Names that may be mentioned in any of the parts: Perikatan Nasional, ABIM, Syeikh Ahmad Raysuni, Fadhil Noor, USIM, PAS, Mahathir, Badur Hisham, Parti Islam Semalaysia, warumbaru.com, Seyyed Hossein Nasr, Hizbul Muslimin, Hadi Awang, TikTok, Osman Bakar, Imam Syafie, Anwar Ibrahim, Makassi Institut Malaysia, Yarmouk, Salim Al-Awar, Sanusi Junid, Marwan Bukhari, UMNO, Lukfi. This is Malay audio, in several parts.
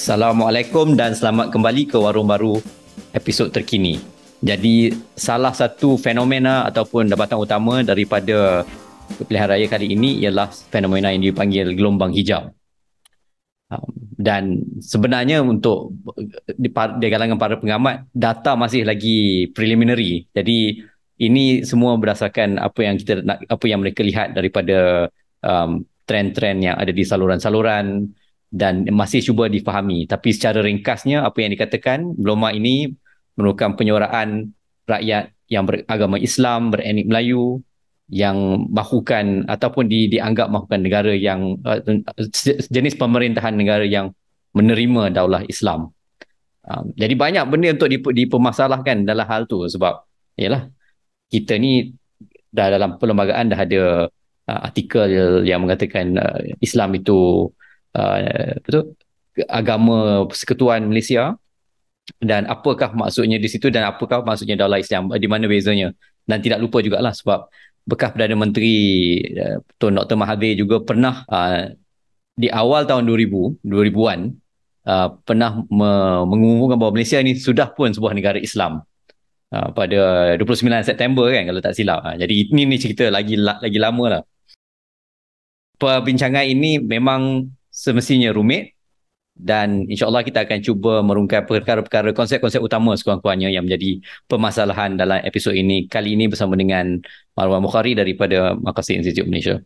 Assalamualaikum dan selamat kembali ke Warung Baru episod terkini. Jadi salah satu fenomena ataupun dapatan utama daripada pilihan raya kali ini ialah fenomena yang dipanggil gelombang hijau. Dan sebenarnya untuk di kalangan para pengamat, data masih lagi preliminary. Jadi ini semua berdasarkan apa yang kita nak, apa yang mereka lihat daripada trend-trend yang ada di saluran-saluran dan masih cuba difahami. Tapi secara ringkasnya, apa yang dikatakan, gelombang ini merupakan penyorakan rakyat yang beragama Islam, beretnik Melayu, yang mahukan ataupun dianggap mahukan negara yang jenis pemerintahan negara yang menerima daulah Islam. Jadi banyak benda untuk dipermasalahkan dalam hal tu, sebab yalah, kita ni dah dalam perlembagaan dah ada artikel yang mengatakan Islam itu agama persekutuan Malaysia, dan apakah maksudnya di situ dan apakah maksudnya daulah Islam, di mana bezanya. Dan tidak lupa jugalah sebab bekas Perdana Menteri Tun Dr. Mahathir juga pernah di awal tahun 2000-an pernah mengumumkan bahawa Malaysia ni sudah pun sebuah negara Islam pada 29 September kan, kalau tak silap. Jadi ini cerita lagi lama lah. Perbincangan ini memang semestinya rumit, dan insyaAllah kita akan cuba merungkai perkara-perkara, konsep-konsep utama sekurang-kurangnya yang menjadi permasalahan dalam episod ini. Kali ini bersama dengan Marwan Bukhari daripada Makassi Institut Malaysia.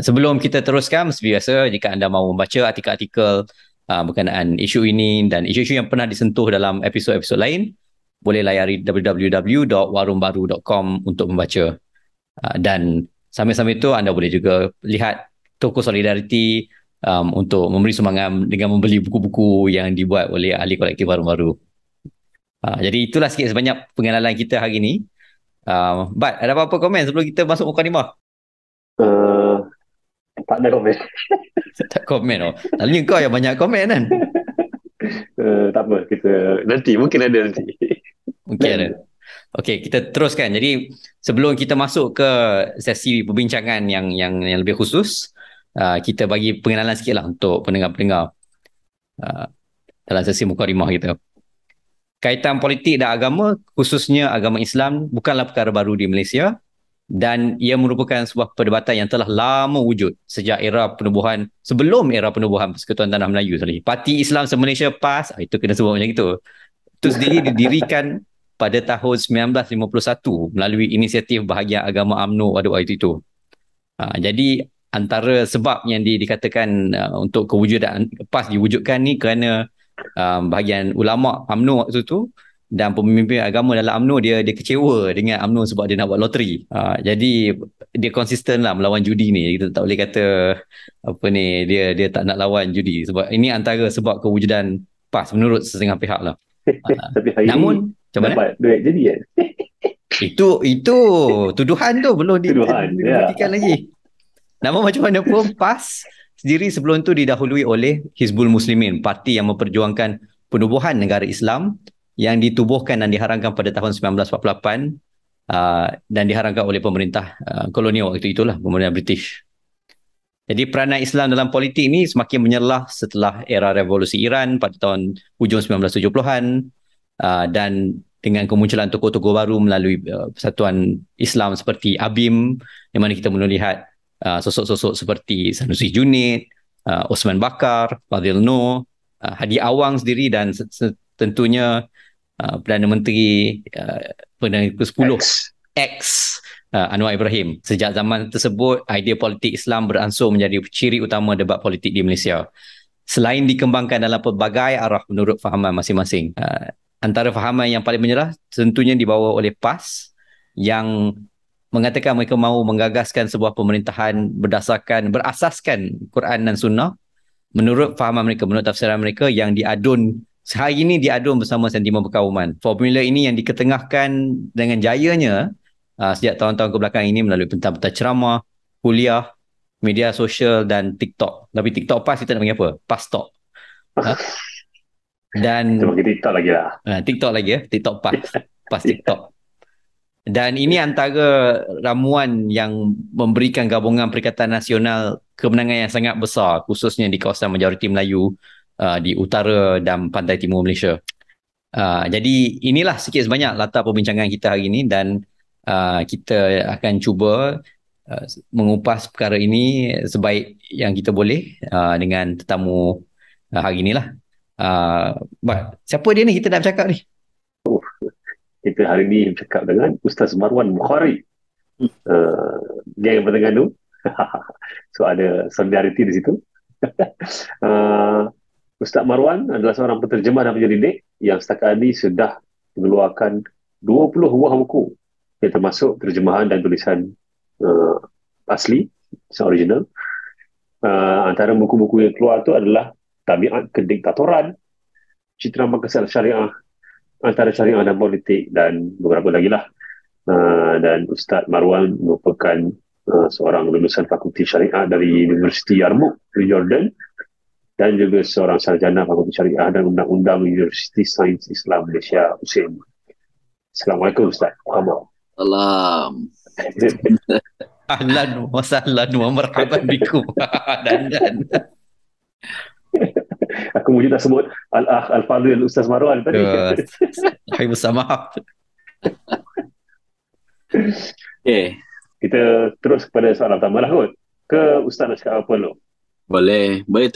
Sebelum kita teruskan, seperti biasa, jika anda mahu membaca artikel-artikel berkenaan isu ini dan isu-isu yang pernah disentuh dalam episod-episod lain, boleh layari www.warumbaru.com untuk membaca. Dan sambil-sambil itu, anda boleh juga lihat toko Solidariti untuk memberi sumbangan dengan membeli buku-buku yang dibuat oleh ahli kolektif baru-baru. Jadi itulah sikit sebanyak pengenalan kita hari ini. But ada apa-apa komen sebelum kita masuk mukadimah? Tak ada komen. Tak komen. Selalunya kau yang banyak komen kan? Tak apa, kita nanti mungkin ada nanti. Mungkin ada. Okey, kita teruskan. Jadi sebelum kita masuk ke sesi perbincangan yang lebih khusus, kita bagi pengenalan sikit lah untuk pendengar-pendengar dalam sesi mukadimah kita. Kaitan politik dan agama, khususnya agama Islam, bukanlah perkara baru di Malaysia, dan ia merupakan sebuah perdebatan yang telah lama wujud sejak era penubuhan, sebelum era penubuhan Persekutuan Tanah Melayu. Parti Islam Semalaysia PAS, itu kena sebut macam itu, itu sendiri didirikan pada tahun 1951 melalui inisiatif bahagian agama UMNO pada waktu itu. Jadi antara sebab yang dikatakan untuk kewujudan PAS diwujudkan ni kerana bahagian ulama' UMNO waktu tu dan pemimpin agama dalam UMNO, dia kecewa dengan UMNO sebab dia nak buat loteri. Jadi dia konsisten lah melawan judi ni. Kita tak boleh kata apa ni, dia tak nak lawan judi, sebab ini antara sebab kewujudan PAS menurut setengah pihak lah. Tapi hari namun macam mana? Duit jadi kan? Itu tuduhan tu belum dibuktikan lagi. Namun macam mana pun, PAS sendiri sebelum itu didahului oleh Hizbul Muslimin, parti yang memperjuangkan penubuhan negara Islam yang ditubuhkan dan diharamkan pada tahun 1948 dan diharamkan oleh pemerintah kolonial waktu itulah, pemerintah British. Jadi peranan Islam dalam politik ini semakin menyelah setelah era revolusi Iran pada tahun hujung 1970-an dan dengan kemunculan tokoh-tokoh baru melalui persatuan Islam seperti ABIM, di mana kita mula lihat sosok-sosok seperti Sanusi Junid, Osman Bakar, Fadhil Noor, Hadi Awang sendiri, dan tentunya Perdana Menteri Perdana ke-10 Anwar Ibrahim. Sejak zaman tersebut, idea politik Islam beransur menjadi ciri utama debat politik di Malaysia, selain dikembangkan dalam pelbagai arah menurut fahaman masing-masing. Antara fahaman yang paling menyelah tentunya dibawa oleh PAS yang mengatakan mereka mahu menggagaskan sebuah pemerintahan berasaskan Quran dan Sunnah menurut fahaman mereka, menurut tafsiran mereka yang diadun, hari ini diadun bersama sentimen perkawaman. Formula ini yang diketengahkan dengan jayanya sejak tahun-tahun kebelakang ini melalui pentad-pentad ceramah, kuliah, media sosial dan TikTok. Tapi TikTok PAS kita nak panggil apa? PAS Talk. Dan kita panggil TikTok lagi lah. TikTok lagi ya, TikTok PAS TikTok. Dan ini antara ramuan yang memberikan gabungan Perikatan Nasional kemenangan yang sangat besar, khususnya di kawasan majoriti Melayu di utara dan pantai timur Malaysia. Jadi inilah sikit sebanyak latar perbincangan kita hari ini, dan kita akan cuba mengupas perkara ini sebaik yang kita boleh dengan tetamu hari inilah. Siapa dia ni kita nak bercakap ni? Kita hari ni bercakap dengan Ustaz Marwan Bukhari. Dia yang bertenganu. So ada solidariti di situ. Ustaz Marwan adalah seorang penterjemah dan penyelidik yang setakat ini sudah mengeluarkan 20 buah buku yang termasuk terjemahan dan tulisan asli, original. Antara buku-buku yang keluar tu adalah Tabiat Kediktatoran, Citra Makasal Syariah, Antara Syariah dan Politik, dan beberapa lagi lah. Dan Ustaz Marwan merupakan seorang lulusan Fakulti Syariah dari Universiti Yarmouk di Jordan, dan juga seorang sarjana Fakulti Syariah dan Undang-Undang Universiti Sains Islam Malaysia USIM. Assalamualaikum Ustaz. Assalamualaikum. Ahlan wa sahlan wa marhaban bikum. Dan aku mungkin tak sebut Al-Akh Al-Fadhil Ustaz Marwan tadi. Hai bersama. Kita terus kepada soalan pertama lah kot. Ke Ustaz nak cakap apa dulu? Boleh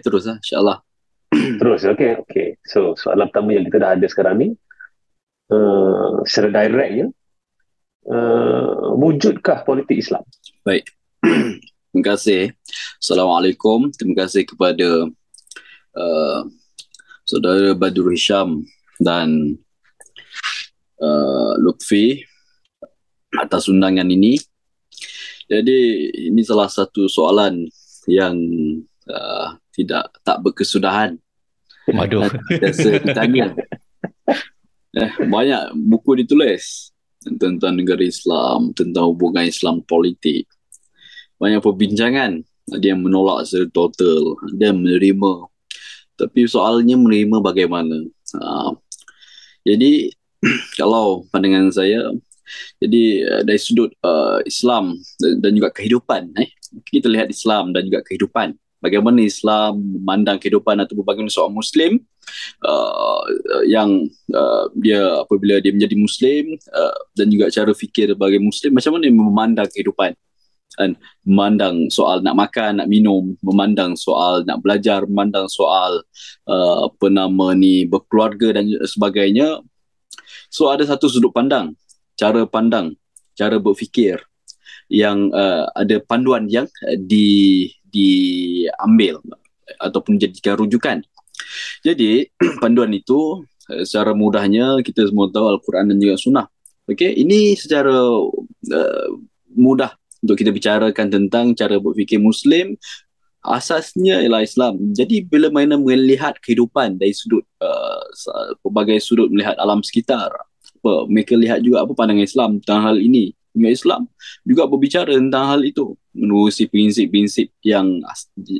terus lah, insyaAllah. Terus, okay. So soalan pertama yang kita dah ada sekarang ni, secara direct je, wujudkah politik Islam? Baik. Terima kasih. Assalamualaikum. Terima kasih kepada saudara Badur Hisham dan Lukfi atas undangan ini. Jadi ini salah satu soalan yang tak berkesudahan. Waduh. Biasa ditanya. Banyak buku ditulis tentang negara Islam, tentang hubungan Islam politik. Banyak perbincangan, ada yang menolak secara total, ada yang menerima. Tapi soalnya menerima bagaimana? Jadi kalau pandangan saya, jadi dari sudut Islam dan juga kehidupan, kita lihat Islam dan juga kehidupan. Bagaimana Islam memandang kehidupan atau bagaimana seorang Muslim yang dia apabila dia menjadi Muslim dan juga cara fikir sebagai Muslim, macam mana dia memandang kehidupan. Dan memandang soal nak makan, nak minum, memandang soal nak belajar, memandang soal berkeluarga dan sebagainya. So ada satu sudut pandang, cara berfikir yang ada panduan yang diambil ataupun dijadikan rujukan. Jadi panduan itu secara mudahnya kita semua tahu Al-Quran dan juga Sunnah. Okey, ini secara mudah untuk kita bicarakan tentang cara berfikir Muslim, asasnya ialah Islam. Jadi bila mana melihat kehidupan dari sudut pelbagai sudut, melihat alam sekitar, mereka lihat juga apa pandangan Islam tentang hal ini. Islam juga berbicara tentang hal itu menerusi prinsip-prinsip yang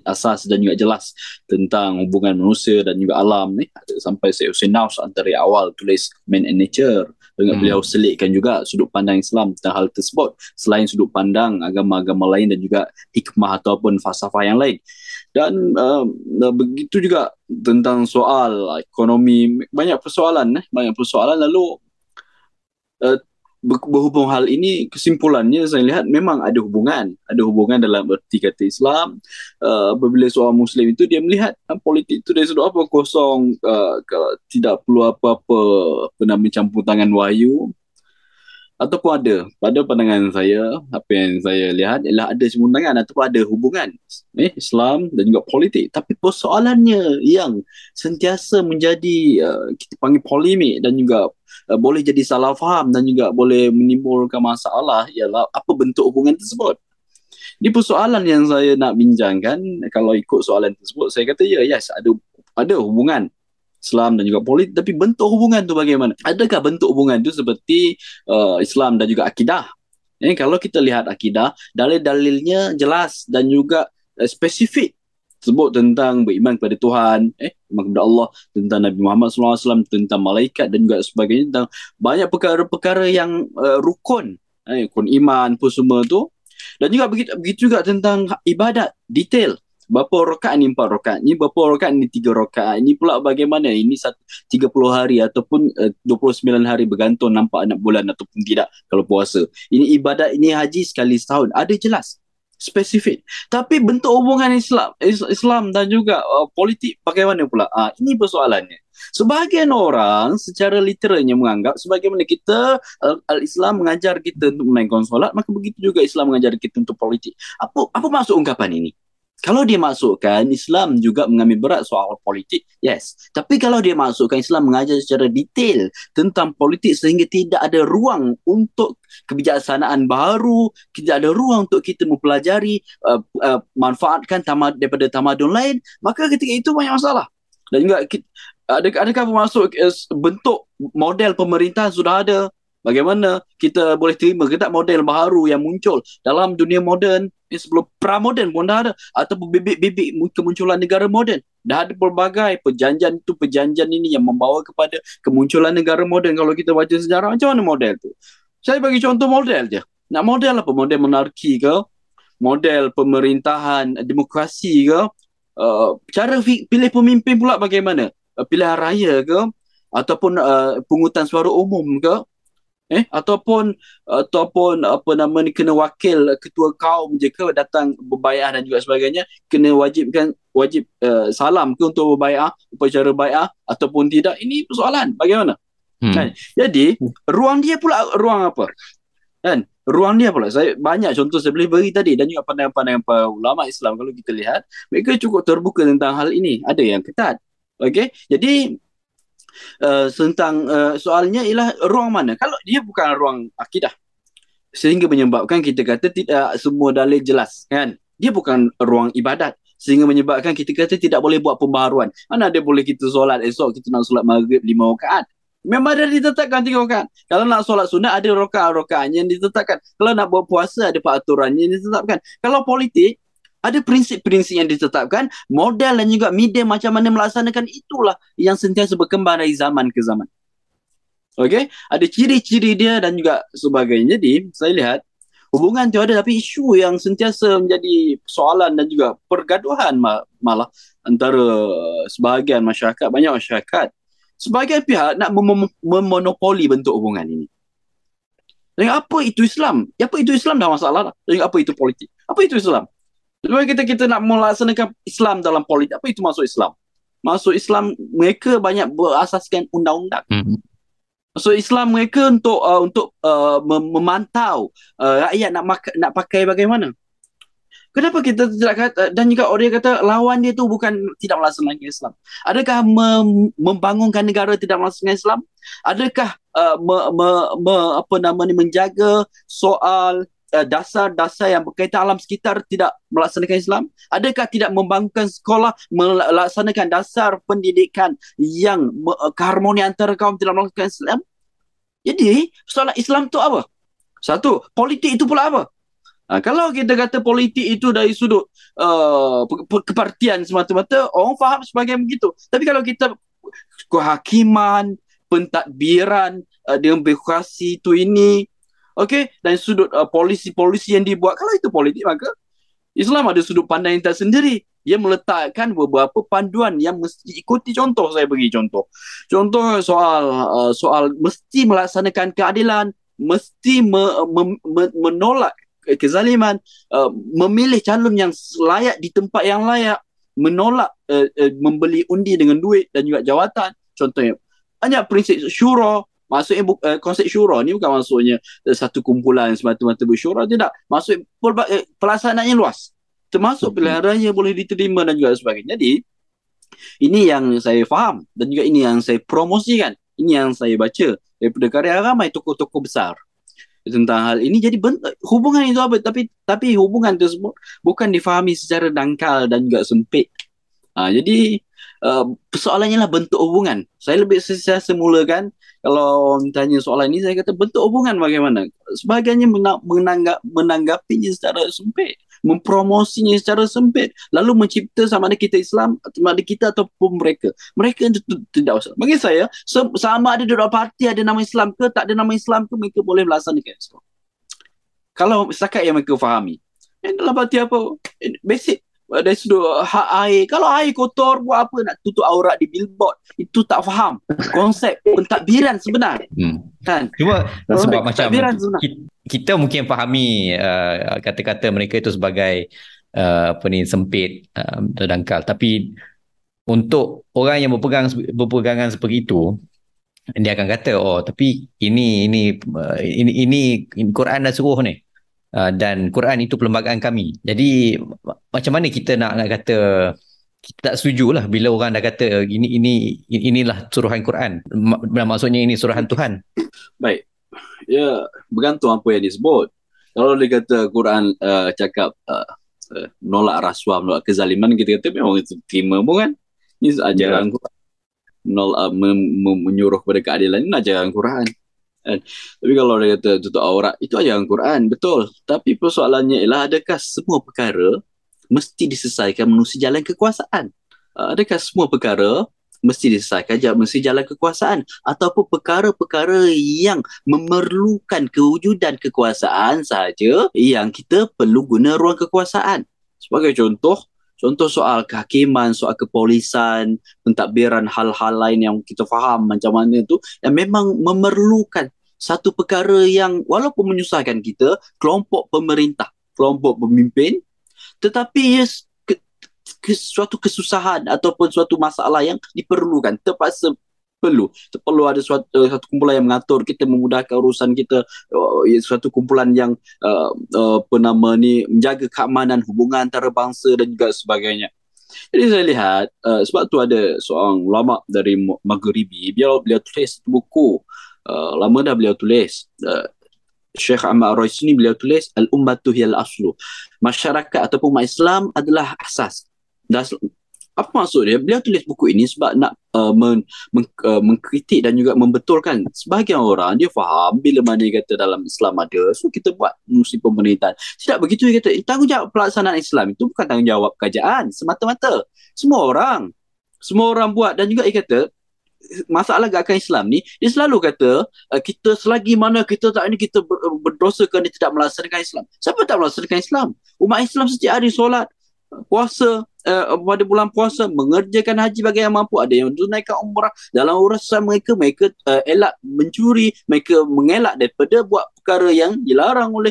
asas dan juga jelas tentang hubungan manusia dan juga alam ni. Sampai Seyyed Hossein Nasr antara awal tulis Man and Nature, dengan beliau selitkan juga sudut pandang Islam tentang hal tersebut, selain sudut pandang agama-agama lain dan juga hikmah ataupun falsafah yang lain. Dan begitu juga tentang soal ekonomi, banyak persoalan lalu berhubung hal ini, kesimpulannya saya lihat memang ada hubungan dalam erti kata Islam. Apabila seorang Muslim itu dia melihat politik itu dari sudut apa, kosong, tidak perlu apa-apa campur tangan wahyu ataupun ada. Pada pandangan saya, apa yang saya lihat ialah ada campur tangan ataupun ada hubungan Islam dan juga politik, tapi persoalannya yang sentiasa menjadi kita panggil polemik dan juga boleh jadi salah faham dan juga boleh menimbulkan masalah ialah apa bentuk hubungan tersebut. Ini persoalan yang saya nak bincangkan. Kalau ikut soalan tersebut, saya kata ada hubungan Islam dan juga politik, tapi bentuk hubungan tu bagaimana? Adakah bentuk hubungan tu seperti Islam dan juga akidah? Kalau kita lihat akidah, dalil-dalilnya jelas dan juga spesifik, sebut tentang beriman kepada Tuhan, beriman kepada Allah, tentang Nabi Muhammad SAW, tentang malaikat dan juga sebagainya, tentang banyak perkara-perkara yang rukun, rukun iman pun semua tu. Dan juga begitu juga tentang ibadat, detail, berapa rokaat ni, 4 rokaat ni, berapa rokaat ni, 3 rokaat ni pula, bagaimana ini 30 hari ataupun 29 hari bergantung nampak anak bulan ataupun tidak kalau puasa. Ini ibadat, ini haji sekali setahun, ada jelas spesifik. Tapi bentuk hubungan Islam dan juga politik bagaimana pula? Ini persoalannya. Sebahagian orang secara literalnya menganggap sebagaimana kita Islam mengajar kita untuk menaikkan solat, maka begitu juga Islam mengajar kita untuk politik. Apa maksud ungkapan ini? Kalau dia masukkan Islam juga mengambil berat soal politik, yes. Tapi kalau dia masukkan Islam mengajar secara detail tentang politik sehingga tidak ada ruang untuk kebijaksanaan baru, tidak ada ruang untuk kita mempelajari, manfaatkan daripada tamadun lain, maka ketika itu banyak masalah. Dan juga adakah masuk bentuk model pemerintahan sudah ada? Bagaimana kita boleh terima ke tak model baru yang muncul dalam dunia moden, sebelum pra-moden pun dah ada, atau bibit-bibit kemunculan negara moden. Dah ada pelbagai perjanjian ini yang membawa kepada kemunculan negara moden. Kalau kita baca sejarah, macam mana model tu? Saya bagi contoh model je. Nak model apa? Model monarki ke? Model pemerintahan demokrasi ke? Cara pilih pemimpin pula bagaimana? Pilihan raya ke? Ataupun pungutan suara umum ke? Ataupun apa nama ni, kena wakil ketua kaum je ke datang berbaiah dan juga sebagainya, kena wajib salam ke untuk berbaiah, upacara baiah ataupun tidak. Ini persoalan bagaimana? Kan? Jadi ruang dia pula saya banyak contoh saya boleh beri tadi, dan juga pandangan-pandangan para ulama Islam kalau kita lihat, mereka cukup terbuka tentang hal ini, ada yang ketat. Okey, jadi tentang soalnya ialah ruang mana. Kalau dia bukan ruang akidah, sehingga menyebabkan kita kata tidak semua dalil jelas, kan? Dia bukan ruang ibadat, sehingga menyebabkan kita kata tidak boleh buat pembaharuan. Mana ada boleh kita solat esok, kita nak solat maghrib 5 rakaat, memang ada ditetapkan 3 rakaat. Kalau nak solat sunat ada rakaat-rakaatnya yang ditetapkan. Kalau nak buat puasa ada peraturannya yang ditetapkan. Kalau politik ada prinsip-prinsip yang ditetapkan, model dan juga media macam mana melaksanakan, itulah yang sentiasa berkembang dari zaman ke zaman. Okey? Ada ciri-ciri dia dan juga sebagainya. Jadi, saya lihat hubungan tu ada, tapi isu yang sentiasa menjadi soalan dan juga pergaduhan malah antara sebahagian masyarakat, banyak masyarakat. Sebahagian pihak nak memonopoli bentuk hubungan ini. Dengan apa itu Islam? Apa itu Islam dah masalah dah. Dengan apa itu politik? Apa itu Islam? Sebab kita nak melaksanakan Islam dalam politik, apa itu masuk Islam? Masuk Islam mereka banyak berasaskan undang-undang. Masuk Islam mereka untuk memantau rakyat nak pakai bagaimana. Kenapa kita tidak kata, dan juga orang kata lawan dia tu bukan tidak melaksanakan Islam? Adakah membangunkan negara tidak melaksanakan Islam? Adakah menjaga soal dasar-dasar yang berkaitan alam sekitar tidak melaksanakan Islam? Adakah tidak membangunkan sekolah, melaksanakan dasar pendidikan yang keharmoni antara kaum tidak melaksanakan Islam? Jadi, soalan Islam tu apa? Satu, politik itu pula apa? Kalau kita kata politik itu dari sudut kepartian semata-mata, orang faham sebagai begitu. Tapi kalau kita kehakiman, pentadbiran, demokrasi itu ini, okey, dan sudut polisi-polisi yang dibuat, kalau itu politik, maka Islam ada sudut pandang yang tersendiri yang meletakkan beberapa panduan yang mesti ikuti. Contoh, saya bagi contoh soal mesti melaksanakan keadilan, mesti menolak kezaliman, memilih calon yang layak di tempat yang layak, menolak membeli undi dengan duit dan juga jawatan. Contohnya banyak prinsip syura. Maksudnya konsep syura ni bukan maksudnya satu kumpulan semata-mata bersyura, tidak. Maksud pelaksanaannya luas, termasuk pilihan raya boleh diterima dan juga sebagainya. Jadi ini yang saya faham dan juga ini yang saya promosikan, ini yang saya baca daripada karya ramai tokoh-tokoh besar tentang hal ini. Jadi hubungan itu apa? Tapi hubungan tersebut bukan difahami secara dangkal dan juga sempit. Jadi persoalannya lah bentuk hubungan. Saya lebih sentiasa mulakan, kalau tanya soalan ini, saya kata bentuk hubungan bagaimana? Sebahagiannya menanggapinya secara sempit, mempromosinya secara sempit, lalu mencipta sama ada kita Islam, sama ada kita ataupun mereka. Mereka tidak usah. Bagi saya, sama ada duduk parti ada nama Islam ke, tak ada nama Islam ke, mereka boleh melaksanakan Islam. Kalau setakat yang mereka fahami. Dalam parti apa? Basic. dari sudut hak air. Kalau air kotor, buat apa nak tutup aurat di billboard? Itu tak faham konsep pentadbiran sebenar. Kan? Cuma sebab macam kita mungkin fahami kata-kata mereka itu sebagai sempit terdangkal. Tapi untuk orang yang berpegangan seperti itu, dia akan kata, oh tapi ini Quran dah suruh ni, dan Quran itu perlembagaan kami. Jadi macam mana kita nak kata kita tak setujulah bila orang dah kata inilah suruhan Quran, maksudnya ini suruhan Tuhan. Baik, ya, bergantung apa yang disebut. Kalau dia kata Quran cakap nolak rasuah, nolak kezaliman, kita kata memang itu terima pun kan. Ini ajaran Quran. Menyuruh kepada keadilan, ini ajaran Quran. Tapi kalau dia kata tutup aurat, itu ajaran Quran, betul. Tapi persoalannya ialah, adakah semua perkara mesti diselesaikan menerusi jalan kekuasaan? Adakah semua perkara mesti diselesaikan menerusi jalan kekuasaan? Ataupun perkara-perkara yang memerlukan kewujudan kekuasaan sahaja yang kita perlu guna ruang kekuasaan? Sebagai contoh soal kehakiman, soal kepolisan, pentadbiran, hal-hal lain yang kita faham macam mana tu, yang memang memerlukan satu perkara yang walaupun menyusahkan kita, kelompok pemerintah, kelompok pemimpin, tetapi ia suatu kesusahan ataupun suatu masalah yang diperlukan, terpaksa perlu ada satu kumpulan yang mengatur kita, memudahkan urusan kita, suatu kumpulan yang menjaga keamanan hubungan antarabangsa dan juga sebagainya. Jadi saya lihat sebab tu ada seorang ulama dari Maghribi, beliau tulis buku lama dah beliau tulis, Syeikh Ahmad Raysuni, beliau tulis Al-Ummatu Hiyal Aslu, masyarakat ataupun umat Islam adalah asas. Apa maksud dia? Beliau tulis buku ini sebab nak mengkritik dan juga membetulkan. Sebahagian orang, dia faham bila mana dia kata dalam Islam ada, so kita buat musim pemerintahan. Tidak begitu, dia kata tanggungjawab pelaksanaan Islam itu bukan tanggungjawab kerajaan semata-mata. Semua orang buat. Dan juga dia kata masalah gerakan Islam ni, dia selalu kata kita selagi mana kita tak ini, kita berdosa kerana tidak melaksanakan Islam. Siapa tak melaksanakan Islam? Umat Islam setiap hari solat, puasa, pada bulan puasa, mengerjakan haji bagi yang mampu, ada yang tunaikan umrah. Dalam urusan mereka elak mencuri, mereka mengelak daripada buat perkara yang dilarang oleh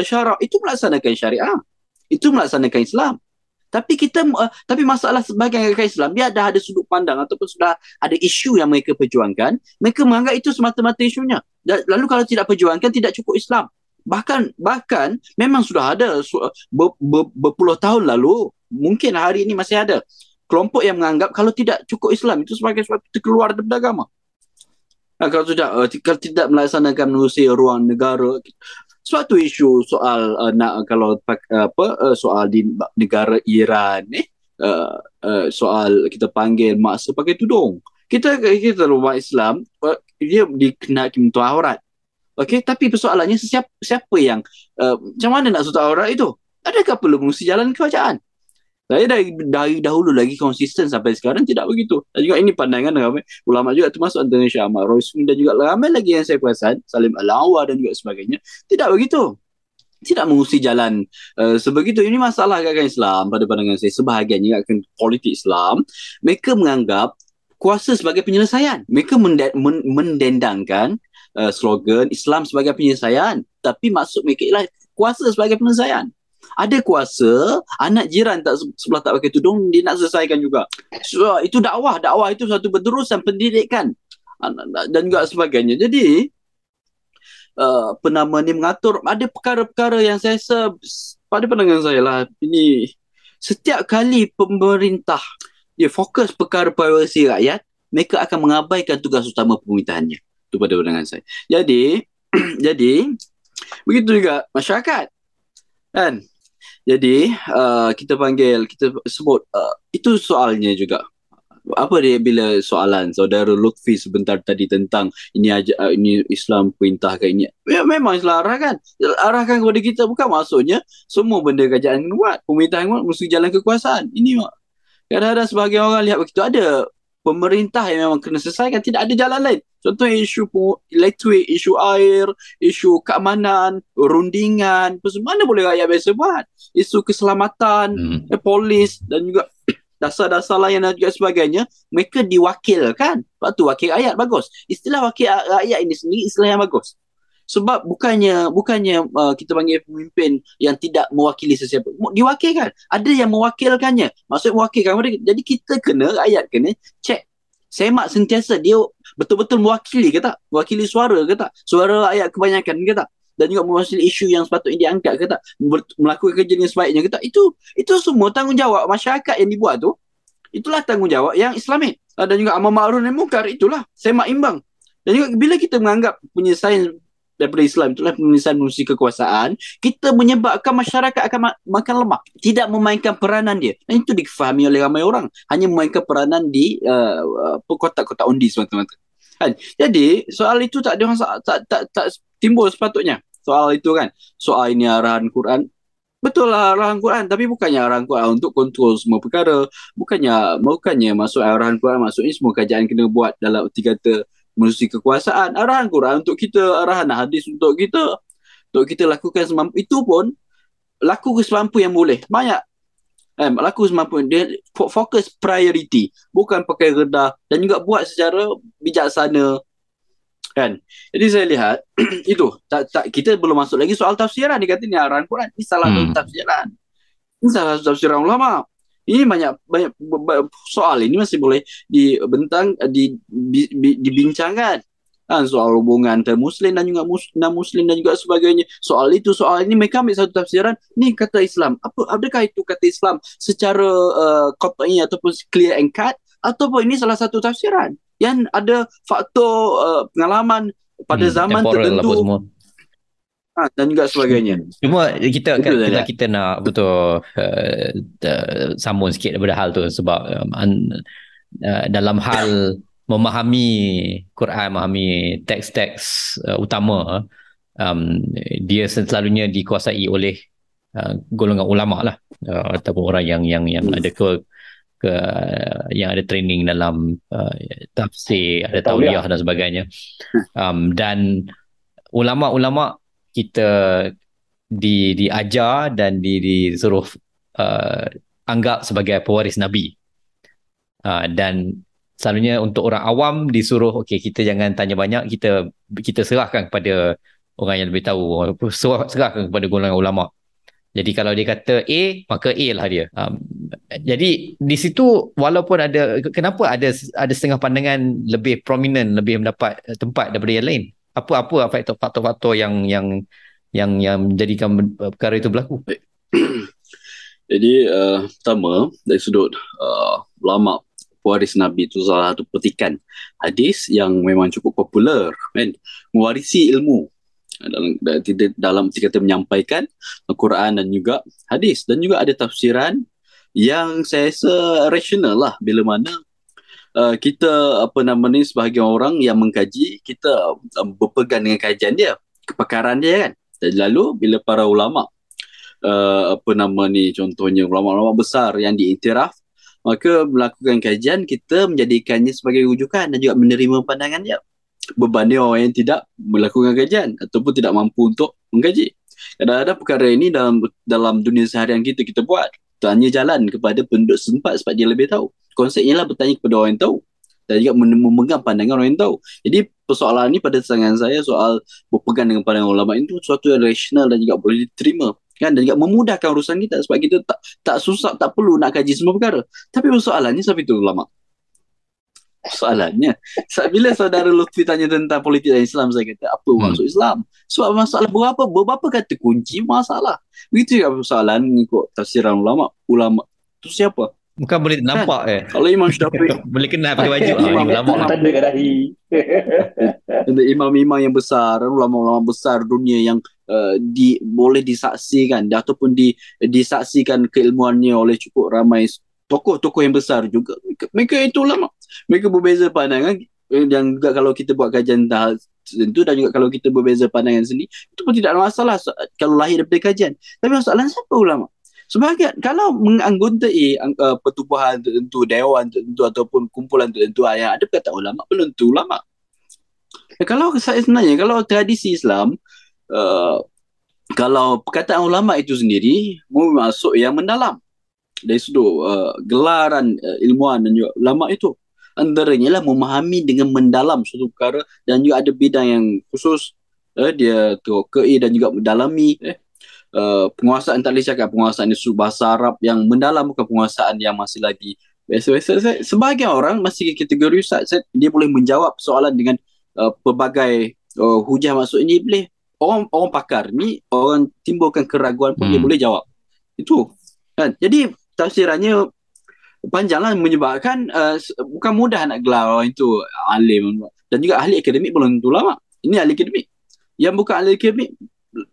syarak. Itu melaksanakan syariah, itu melaksanakan Islam. Tapi tapi masalah sebagian rakyat Islam, dia dah ada sudut pandang ataupun sudah ada isu yang mereka perjuangkan, mereka menganggap itu semata-mata isunya. Lalu kalau tidak perjuangkan, tidak cukup Islam. Bahkan memang sudah ada berpuluh tahun lalu, mungkin hari ini masih ada kelompok yang menganggap kalau tidak cukup Islam itu sebagai suatu terkeluar daripada agama. Kalau tidak melaksanakan menerusi ruang negara, suatu isu soal soal di negara Iran, soal kita panggil maksa pakai tudung. Kita umat Islam, dia dikenaki menutup aurat. Okey, tapi persoalannya siapa yang macam mana nak tutup aurat itu? Adakah perlu menerusi jalan kerajaan? Saya dari dahulu lagi konsisten sampai sekarang tidak begitu. Dan juga ini pandangan ramai ulama juga, termasuk antara Syekh Ahmad Raysuni dan juga ramai lagi yang saya perasan, Salim Al-Awar dan juga sebagainya, tidak begitu. Tidak mengurusi jalan sebegitu. Ini masalah agama Islam pada pandangan saya. Sebahagiannya akan politik Islam, mereka menganggap kuasa sebagai penyelesaian. Mereka mendendangkan slogan Islam sebagai penyelesaian, tapi maksud mereka ialah kuasa sebagai penyelesaian. Ada kuasa, anak jiran sebelah tak pakai tudung, dia nak selesaikan juga. So, itu dakwah itu satu berterusan, pendidikan dan juga sebagainya. Jadi mengatur ada perkara-perkara yang saya rasa pada pandangan saya lah, ini setiap kali pemerintah dia fokus perkara privasi rakyat, mereka akan mengabaikan tugas utama pemerintahannya. Itu pada pandangan saya. Jadi begitu juga masyarakat, kan? Jadi kita sebut itu soalnya juga. Apa dia bila soalan saudara Lukfi sebentar tadi tentang ini Islam perintahkan ini. Ya, memang Islam arahkan kepada kita, bukan maksudnya semua benda kerajaan buat, pemerintahan buat mesti jalan kekuasaan. Ini kadang-kadang sebahagian orang lihat begitu, ada pemerintah yang memang kena selesaikan, tidak ada jalan lain. Contohnya isu elektrik, isu air, isu keamanan, rundingan, mana boleh rakyat biasa buat? Isu keselamatan, polis dan juga dasar-dasar lain dan juga sebagainya, mereka diwakilkan. Sebab tu wakil rakyat bagus. Istilah wakil rakyat ini sendiri istilah yang bagus. Sebab bukannya kita panggil pemimpin yang tidak mewakili sesiapa. Diwakilkan. Ada yang mewakilkannya. Maksud mewakilkan. Jadi kita kena, rakyat kena cek. Semak sentiasa dia betul-betul mewakili ke tak? Mewakili suara ke tak? Suara rakyat kebanyakan ke tak? Dan juga mewakili isu yang sepatutnya diangkat ke tak? Melakukan kerja yang sebaiknya ke tak? Itu semua tanggungjawab masyarakat yang dibuat tu. Itulah tanggungjawab yang Islamik. Dan juga amar ma'ruf nahi munkar. Itulah semak imbang. Dan juga bila kita menganggap penyelesaian daripada Islam, itulah penyelesaian melalui kekuasaan, kita menyebabkan masyarakat akan makan lemah, tidak memainkan peranan dia. Dan itu difahami oleh ramai orang, hanya memainkan peranan di kotak-kotak undi semata-mata. Kan? Jadi, soal itu tak ada orang tak timbul sepatutnya. Soal itu kan, soal ini arahan Quran. Betul lah arahan Quran, tapi bukannya arahan Quran untuk kontrol semua perkara. Bukannya masuk arahan Quran, maksudnya semua kajian kena buat dalam tiga-tiga melalui kekuasaan. Arahan Quran untuk kita, arahan hadis untuk kita, lakukan semampu. Itu pun laku semampu yang boleh. Banyak laku semampu. Dia fokus priority, bukan pakai redah, dan juga buat secara bijaksana, kan? Jadi saya lihat itu tak kita belum masuk lagi soal tafsiran. Dia kata ni arahan Quran, ni salah satu tafsiran. Ini salah satu tafsiran ulama. Ini banyak soal ini masih boleh dibentang, dibincangkan. Soal hubungan antara Muslim dan juga non-Muslim dan juga sebagainya. Soal ini mereka ambil satu tafsiran. Ni kata Islam. Adakah itu kata Islam secara qat'i ataupun clear and cut? Ataupun ini salah satu tafsiran yang ada faktor pengalaman pada zaman tertentu. Dan juga sebagainya. Cuma kita nak betul sambung sikit daripada hal tu, sebab dalam hal memahami Quran, memahami teks-teks utama, dia selalunya dikuasai oleh golongan ulama lah, ataupun orang yang ada yang ada training dalam tafsir, ada tawiyah dan sebagainya. Dan ulama-ulama kita diajar dan disuruh anggap sebagai pewaris Nabi. Dan selalunya untuk orang awam disuruh, okey, kita jangan tanya banyak, kita serahkan kepada orang yang lebih tahu, serahkan kepada golongan ulama. Jadi kalau dia kata A, maka A lah dia. Jadi di situ, walaupun kenapa ada setengah pandangan lebih prominent, lebih mendapat tempat daripada yang lain. Apa faktor-faktor yang menjadikan perkara itu berlaku? Jadi pertama, dari sudut ulama, pewaris Nabi itu salah satu petikan hadis yang memang cukup popular, kan? Mewarisi ilmu dalam kata menyampaikan Al-Quran dan juga hadis, dan juga ada tafsiran yang saya rasa rasional lah, bila mana kita sebahagian orang yang mengkaji, kita berpegang dengan kajian dia, kepakaran dia, kan. Dan lalu bila para ulama contohnya ulama-ulama besar yang diiktiraf, maka melakukan kajian, kita menjadikannya sebagai rujukan dan juga menerima pandangan dia, berbanding orang yang tidak melakukan kajian ataupun tidak mampu untuk mengkaji. Kadang-kadang perkara ini dalam dunia seharian kita buat, tanya jalan kepada penduduk setempat sebab dia lebih tahu. Konsepnya lah bertanya kepada orang yang tahu dan juga memegang pandangan orang yang tahu. Jadi persoalan ni pada sangan saya, soal berpegang dengan pandangan ulama itu sesuatu yang rasional dan juga boleh diterima, kan, dan juga memudahkan urusan kita sebab kita tak susah, tak perlu nak kaji semua perkara. Tapi persoalannya siapa itu ulama? Soalannya, bila saudara Lutfi tanya tentang politik dan Islam, saya kata apa maksud Islam? Sebab masalah beberapa kata kunci masalah. Begitu juga persoalan mengikut tafsiran ulama. Ulama tu siapa? Bukan boleh nampak, kan? Kalau Imam Syafie boleh kenal pakai baju ulama tanda kat dahi. Imam-imam yang besar, ulama-ulama besar dunia yang boleh disaksikan ataupun disaksikan keilmuannya oleh cukup ramai tokoh-tokoh yang besar juga. Mereka itu ulama. Mereka berbeza pandangan, dan juga kalau kita buat kajian tentu, dan juga kalau kita berbeza pandangan sendiri, itu pun tidak ada masalah kalau lahir daripada kajian. Tapi masalahnya siapa ulama? Sebahagian kalau menganggotai pertubuhan tertentu, dewan tertentu ataupun kumpulan tertentu yang ada kata ulama, belum tu ulama. Kalau sebenarnya kalau tradisi Islam, kalau perkataan ulama itu sendiri masuk yang mendalam dari sudut gelaran ilmuwan dan juga ulama itu, antaranya lah memahami dengan mendalam suatu perkara dan juga ada bidang yang khusus dia terokai dan juga mendalami penguasaan, tak boleh cakap penguasaan isu bahasa Arab yang mendalam, bukan penguasaan yang masih lagi biasa-biasa. Sebahagian orang masih kategori ustaz, dia boleh menjawab soalan dengan pelbagai hujah, maksudnya boleh orang pakar ni, orang timbulkan keraguan pun dia boleh jawab itu kan. Jadi tafsirannya panjanglah, menyebabkan bukan mudah nak gelar orang itu alim, dan juga ahli akademik belum tentu lama. Ini ahli akademik, yang bukan ahli akademik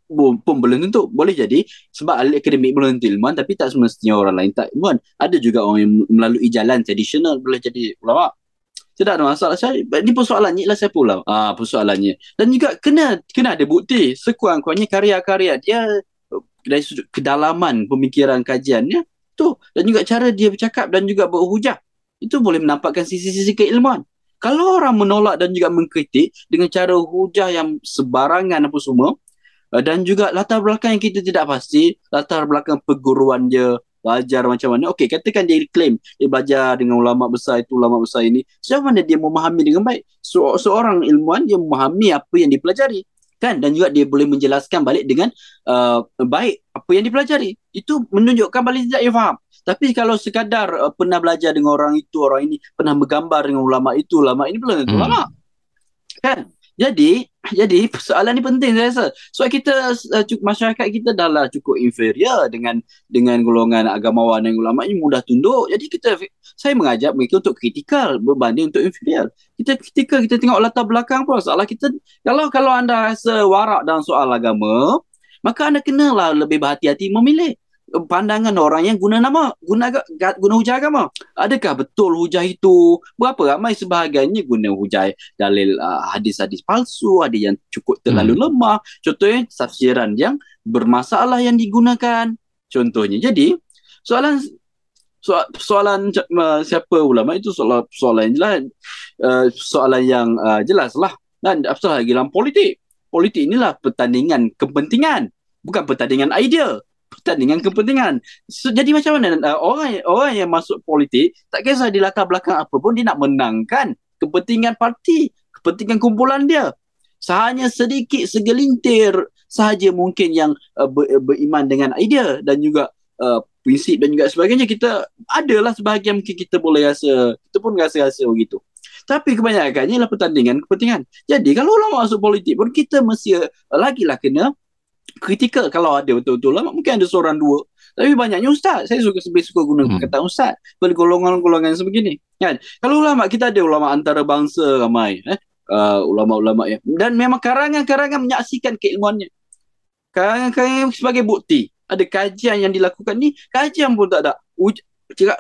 pun belum tentu. Boleh jadi sebab ahli akademik belum tentu ilmuan, tapi tak semestinya orang lain tak ilmuan. Ada juga orang yang melalui jalan tradisional boleh jadi ulama. Saya tak ada masalah. Ini persoalannya ialah siapa ulama. Persoalannya. Dan juga kena ada bukti. Sekurang-kurangnya karya-karya dia dari sudut kedalaman pemikiran kajiannya tu, dan juga cara dia bercakap dan juga berhujah, itu boleh menampakkan sisi-sisi keilmuan. Kalau orang menolak dan juga mengkritik dengan cara hujah yang sebarangan apa semua, dan juga latar belakang yang kita tidak pasti, latar belakang perguruan dia belajar macam mana. Okey, katakan dia claim dia belajar dengan ulama besar itu, ulama besar ini, sejauh mana dia memahami dengan baik? Seorang ilmuwan dia memahami apa yang dipelajari kan, dan juga dia boleh menjelaskan balik dengan baik apa yang dipelajari. Itu menunjukkan paling tidak dia faham. Tapi kalau sekadar pernah belajar dengan orang itu, orang ini, pernah bergambar dengan ulama itu, ulama ini, belum tentu ulama kan. Jadi persoalan ni penting saya rasa. Sebab kita masyarakat kita dah lah cukup inferior dengan golongan agamawan dan ulama ini, mudah tunduk. Jadi saya mengajak mereka untuk kritikal berbanding untuk inferior. Kita kritikal, kita tengok latar belakang pun soalan kita. Kalau anda rasa warak dalam soal agama, maka anda kenalah lebih berhati-hati memilih pandangan orang yang guna hujah agama. Adakah betul hujah itu? Berapa ramai sebahagiannya guna hujah dalil hadis-hadis palsu, hadis yang cukup terlalu lemah, contohnya tafsiran yang bermasalah yang digunakan contohnya. Jadi soalan siapa ulama itu soalan jelas, soalan yang jelaslah. Dan apatah lagi dalam politik inilah pertandingan kepentingan, bukan pertandingan idea, pertandingan kepentingan. So, jadi macam mana orang yang masuk politik, tak kisah di latar belakang apa pun, dia nak menangkan kepentingan parti, kepentingan kumpulan dia. Sahanya sedikit segelintir sahaja mungkin yang beriman dengan idea dan juga prinsip dan juga sebagainya. Kita adalah sebahagian mungkin kita boleh rasa, kita pun rasa-rasa begitu. Tapi kebanyakannya ialah pertandingan kepentingan. Jadi kalau orang masuk politik pun kita mesti lagilah kena kritikal. Kalau ada betul-betul ulama, mungkin ada seorang dua, tapi banyaknya ustaz. Saya suka guna perkataan ustaz pada golongan-golongan sebegini kan. Kalau ulama, kita ada ulama antarabangsa ramai, ulama-ulama ya, dan memang karangan-karangan menyaksikan keilmuannya, karangan-karangan sebagai bukti. Ada kajian yang dilakukan ni, kajian pun tak ada.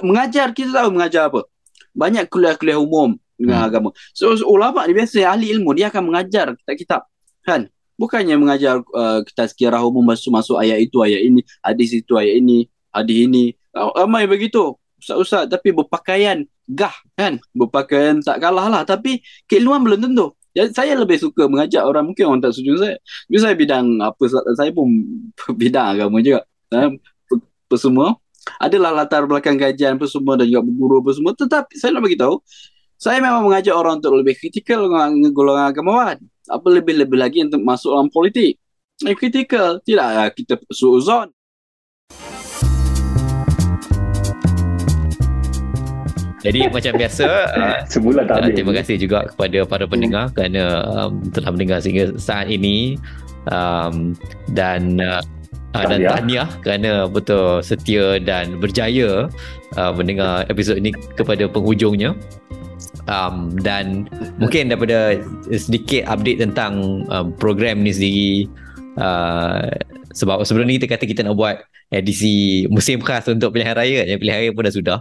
Mengajar, kita tahu mengajar apa, banyak kuliah-kuliah umum dengan agama. So ulama ni biasanya ahli ilmu, dia akan mengajar kitab-kitab kan. Bukannya mengajar tazkirah umum, masuk ayat itu, ayat ini, hadis itu, ayat ini, hadis ini. Ramai begitu ustaz-ustaz, tapi berpakaian gah kan, berpakaian tak kalah lah, tapi keilmuan belum tentu. Saya lebih suka mengajak orang, mungkin orang tak setuju saya, tapi saya bidang apa, saya pun bidang agama juga, semua adalah latar belakang kajian semua dan juga guru semua. Tetapi saya nak beritahu, saya memang mengajak orang untuk lebih kritikal dengan golongan agamawan, apa lebih-lebih lagi untuk masuk dalam politik. Kritikal, tidaklah kita suuzon. Jadi macam biasa, sebulan tak habis. Terima kasih juga kepada para pendengar kerana telah mendengar sehingga saat ini, dan tahniah kerana betul setia dan berjaya mendengar episod ini kepada penghujungnya. Dan mungkin daripada sedikit update tentang program ni sendiri, sebab sebelum ni kita kata kita nak buat edisi musim khas untuk pilihan raya. Pilihan raya pun dah sudah,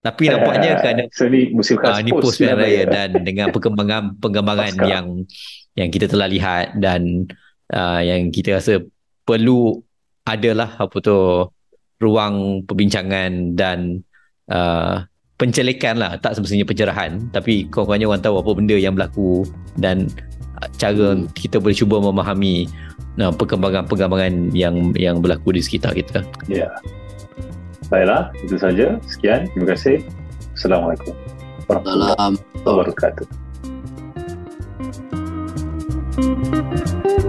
tapi nampaknya kerana so ni musim khas post pilihan raya, dan dengan perkembangan yang kita telah lihat dan yang kita rasa perlu adalah apa tu ruang perbincangan dan pencelekan lah, tak semestinya pencerahan, tapi kurang-kurangnya orang tahu apa benda yang berlaku dan cara kita boleh cuba memahami perkembangan-perkembangan yang berlaku di sekitar kita. Ya. Baiklah, itu saja. Sekian, terima kasih. Assalamualaikum warahmatullahi wabarakatuh.